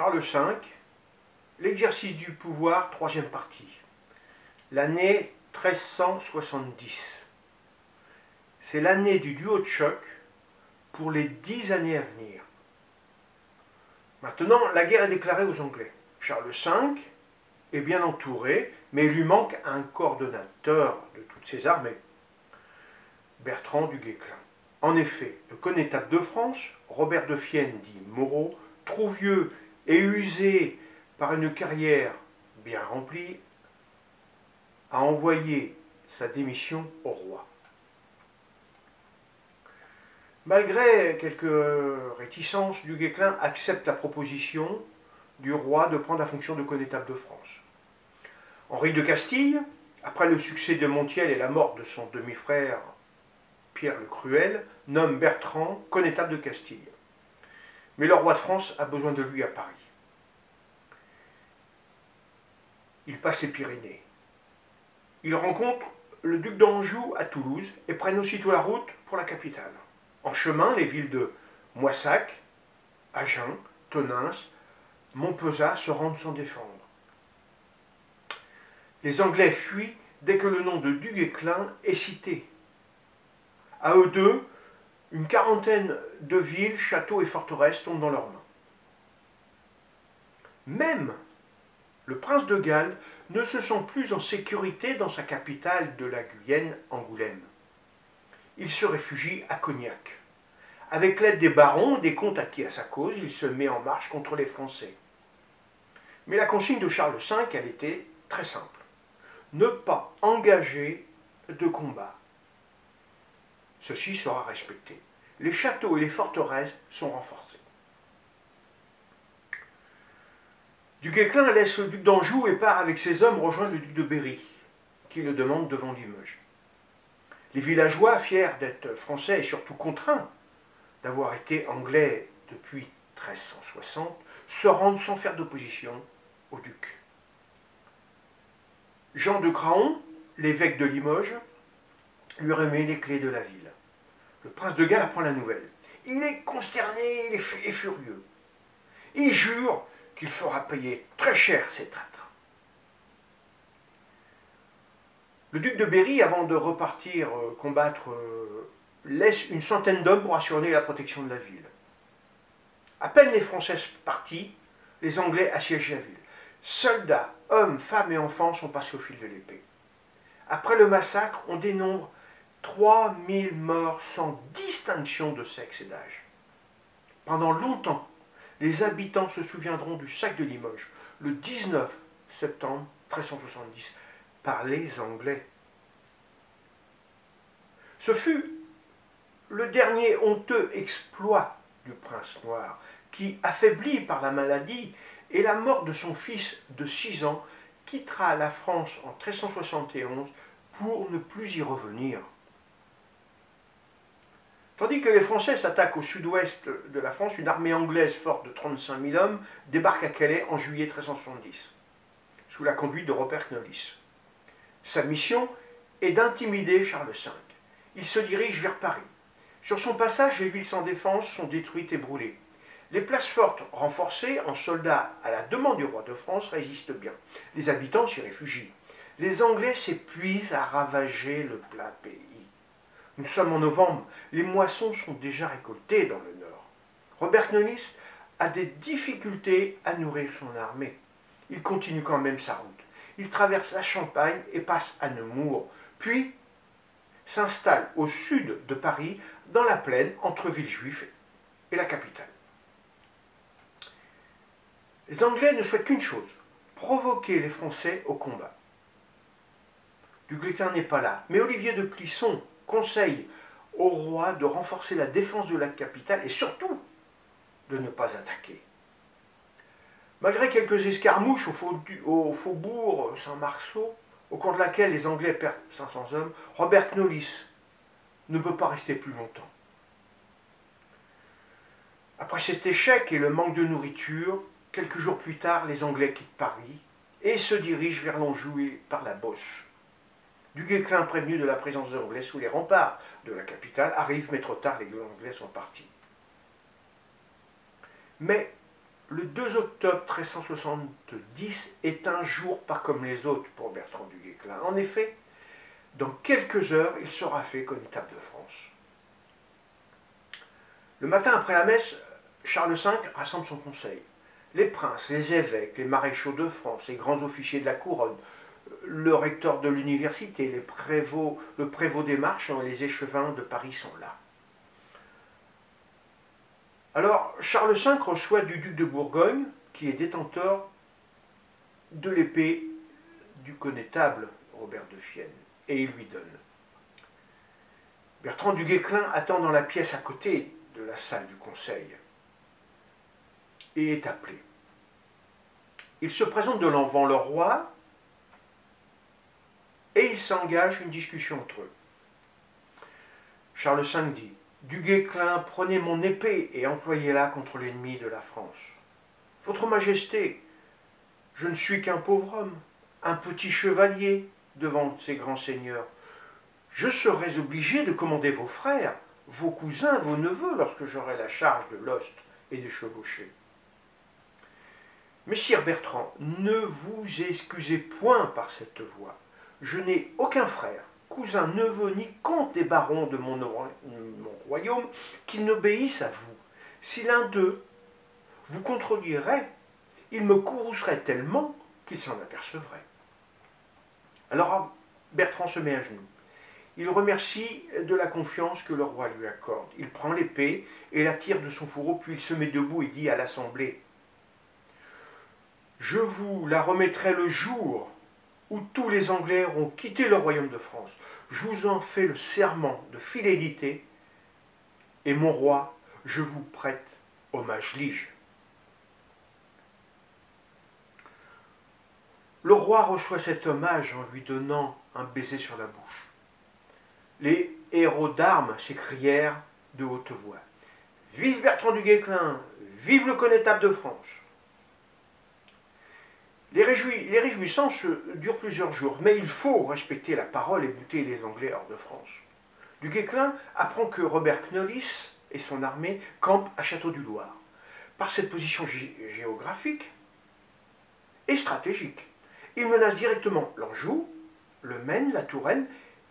Charles V, l'exercice du pouvoir, troisième partie, l'année 1370. C'est l'année du duo de choc pour les 10 années à venir. Maintenant, la guerre est déclarée aux Anglais. Charles V est bien entouré, mais il lui manque un coordonnateur de toutes ses armées, Bertrand du Guesclin. En effet, le connétable de France, Robert de Fienne dit Moreau, trop vieux et usé par une carrière bien remplie, a envoyé sa démission au roi. Malgré quelques réticences, du Guesclin accepte la proposition du roi de prendre la fonction de connétable de France. Henri de Castille, après le succès de Montiel et la mort de son demi-frère Pierre le Cruel, nomme Bertrand connétable de Castille. Mais le roi de France a besoin de lui à Paris. Il passe les Pyrénées. Il rencontre le duc d'Anjou à Toulouse et prennent aussitôt la route pour la capitale. En chemin, les villes de Moissac, Agen, Tonins, Montpezat se rendent sans défendre. Les Anglais fuient dès que le nom de du Guesclin est cité. À eux deux, une quarantaine de villes, châteaux et forteresses tombent dans leurs mains. Même le prince de Galles ne se sent plus en sécurité dans sa capitale de la Guyenne, Angoulême. Il se réfugie à Cognac. Avec l'aide des barons, des comtes acquis à sa cause, il se met en marche contre les Français. Mais la consigne de Charles V, elle était très simple. Ne pas engager de combat. Ceci sera respecté. Les châteaux et les forteresses sont renforcés. Du Guesclin laisse le duc d'Anjou et part avec ses hommes rejoindre le duc de Berry, qui le demande devant Limoges. Les villageois, fiers d'être français et surtout contraints d'avoir été anglais depuis 1360, se rendent sans faire d'opposition au duc. Jean de Craon, l'évêque de Limoges, lui remet les clés de la ville. Le prince de Galles apprend la nouvelle. Il est consterné et furieux. Il jure qu'il fera payer très cher ces traîtres. Le duc de Berry, avant de repartir combattre, laisse une centaine d'hommes pour assurer la protection de la ville. À peine les Français partis, les Anglais assiègent la ville. Soldats, hommes, femmes et enfants sont passés au fil de l'épée. Après le massacre, on dénombre 3000 morts sans distinction de sexe et d'âge. Pendant longtemps, les habitants se souviendront du sac de Limoges, le 19 septembre 1370, par les Anglais. Ce fut le dernier honteux exploit du prince noir, qui, affaibli par la maladie et la mort de son fils de 6 ans, quittera la France en 1371 pour ne plus y revenir. Tandis que les Français s'attaquent au sud-ouest de la France, une armée anglaise forte de 35 000 hommes débarque à Calais en juillet 1370, sous la conduite de Robert Knolles. Sa mission est d'intimider Charles V. Il se dirige vers Paris. Sur son passage, les villes sans défense sont détruites et brûlées. Les places fortes, renforcées en soldats à la demande du roi de France, résistent bien. Les habitants s'y réfugient. Les Anglais s'épuisent à ravager le plat pays. Nous sommes en novembre, les moissons sont déjà récoltées dans le nord. Robert Knolles a des difficultés à nourrir son armée. Il continue quand même sa route. Il traverse la Champagne et passe à Nemours, puis s'installe au sud de Paris, dans la plaine entre Villejuif et la capitale. Les Anglais ne souhaitent qu'une chose, provoquer les Français au combat. Du Guesclin n'est pas là, mais Olivier de Clisson conseille au roi de renforcer la défense de la capitale et surtout de ne pas attaquer. Malgré quelques escarmouches au faubourg Saint-Marceau, au cours de laquelle les Anglais perdent 500 hommes, Robert Knolles ne peut pas rester plus longtemps. Après cet échec et le manque de nourriture, quelques jours plus tard, les Anglais quittent Paris et se dirigent vers l'Anjou par la Beauce. Du Guesclin, prévenu de la présence des Anglais sous les remparts de la capitale, arrive, mais trop tard, les Anglais sont partis. Mais Le 2 octobre 1370 est un jour pas comme les autres pour Bertrand du Guesclin. En effet, dans quelques heures, il sera fait connétable de France. Le matin après la messe, Charles V rassemble son conseil. Les princes, les évêques, les maréchaux de France, les grands officiers de la couronne, le recteur de l'université, le prévôt des marchands et les échevins de Paris sont là. Alors, Charles V reçoit du duc de Bourgogne, qui est détenteur de l'épée du connétable Robert de Fienne, et il lui donne. Bertrand du Guesclin attend dans la pièce à côté de la salle du conseil et est appelé. Il se présente devant le roi et il s'engage une discussion entre eux. Charles V dit « Du Guesclin, prenez mon épée et employez-la contre l'ennemi de la France. Votre Majesté, je ne suis qu'un pauvre homme, un petit chevalier devant ces grands seigneurs. Je serai obligé de commander vos frères, vos cousins, vos neveux, lorsque j'aurai la charge de l'ost et des chevauchés. Messire Bertrand, ne vous excusez point par cette voie. Je n'ai aucun frère, cousin, neveu, ni comte des barons de mon royaume qui n'obéissent à vous. Si l'un d'eux vous contredirait, il me courroucerait tellement qu'il s'en apercevrait. » Alors Bertrand se met à genoux. Il remercie de la confiance que le roi lui accorde. Il prend l'épée et la tire de son fourreau, puis il se met debout et dit à l'assemblée « Je vous la remettrai le jour où tous les Anglais auront quitté le royaume de France. Je vous en fais le serment de fidélité et mon roi, je vous prête hommage lige. » Le roi reçoit cet hommage en lui donnant un baiser sur la bouche. Les héros d'armes s'écrièrent de haute voix. « Vive Bertrand du Guesclin! Vive le connétable de France !» Les réjouissances durent plusieurs jours, mais il faut respecter la parole et bouter les Anglais hors de France. Du Guesclin apprend que Robert Knolles et son armée campent à Château-du-Loir. Par cette position géographique et stratégique, il menace directement l'Anjou, le Maine, la Touraine,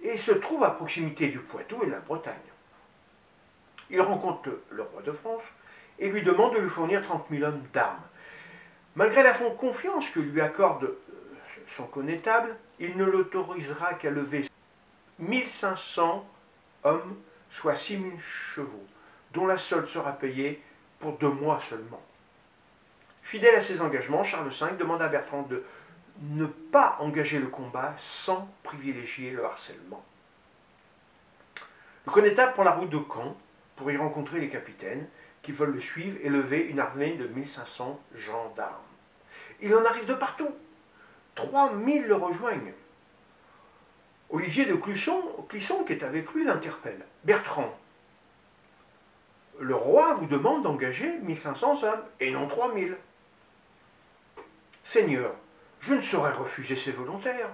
et se trouve à proximité du Poitou et de la Bretagne. Il rencontre le roi de France et lui demande de lui fournir 30 000 hommes d'armes. Malgré la confiance que lui accorde son connétable, il ne l'autorisera qu'à lever 1500 hommes, soit 6000 chevaux, dont la solde sera payée pour 2 mois seulement. Fidèle à ses engagements, Charles V demande à Bertrand de ne pas engager le combat sans privilégier le harcèlement. Le connétable prend la route de Caen pour y rencontrer les capitaines qui veulent le suivre et lever une armée de 1500 gendarmes. Il en arrive de partout. 3000 le rejoignent. Olivier de Clisson qui est avec lui, l'interpelle. « Bertrand, le roi vous demande d'engager 1500 hommes et non 3000. « Seigneur, je ne saurais refuser ces volontaires.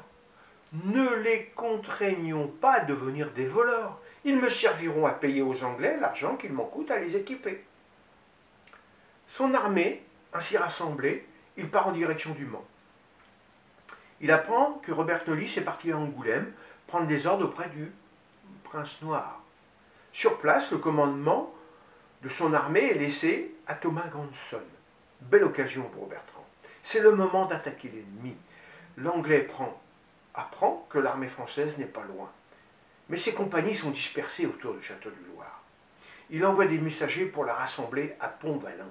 Ne les contraignons pas à devenir des voleurs. Ils me serviront à payer aux Anglais l'argent qu'il m'en coûte à les équiper. » Son armée, ainsi rassemblée, il part en direction du Mans. Il apprend que Robert Knolles est parti à Angoulême prendre des ordres auprès du prince noir. Sur place, le commandement de son armée est laissé à Thomas Grandson. Belle occasion pour Bertrand. C'est le moment d'attaquer l'ennemi. L'Anglais apprend que l'armée française n'est pas loin. Mais ses compagnies sont dispersées autour du Château-du-Loir. Il envoie des messagers pour la rassembler à Pontvallain.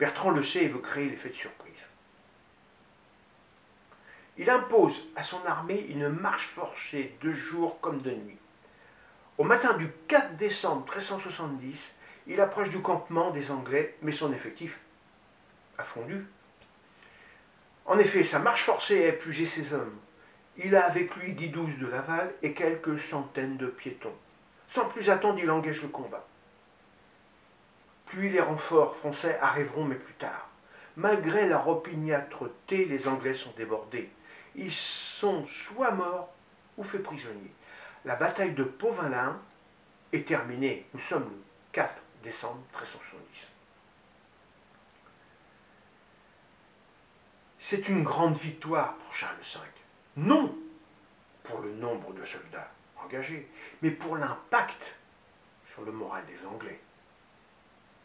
Bertrand le sait et veut créer l'effet de surprise. Il impose à son armée une marche forcée de jour comme de nuit. Au matin du 4 décembre 1370, il approche du campement des Anglais, mais son effectif a fondu. En effet, sa marche forcée a épuisé ses hommes. Il a avec lui Guy XII de Laval et quelques centaines de piétons. Sans plus attendre, il engage le combat. Puis les renforts français arriveront, mais plus tard. Malgré leur opiniâtreté, les Anglais sont débordés. Ils sont soit morts ou faits prisonniers. La bataille de Pauvalin est terminée. Nous sommes le 4 décembre 1370. C'est une grande victoire pour Charles V, non pour le nombre de soldats engagés, mais pour l'impact sur le moral des Anglais.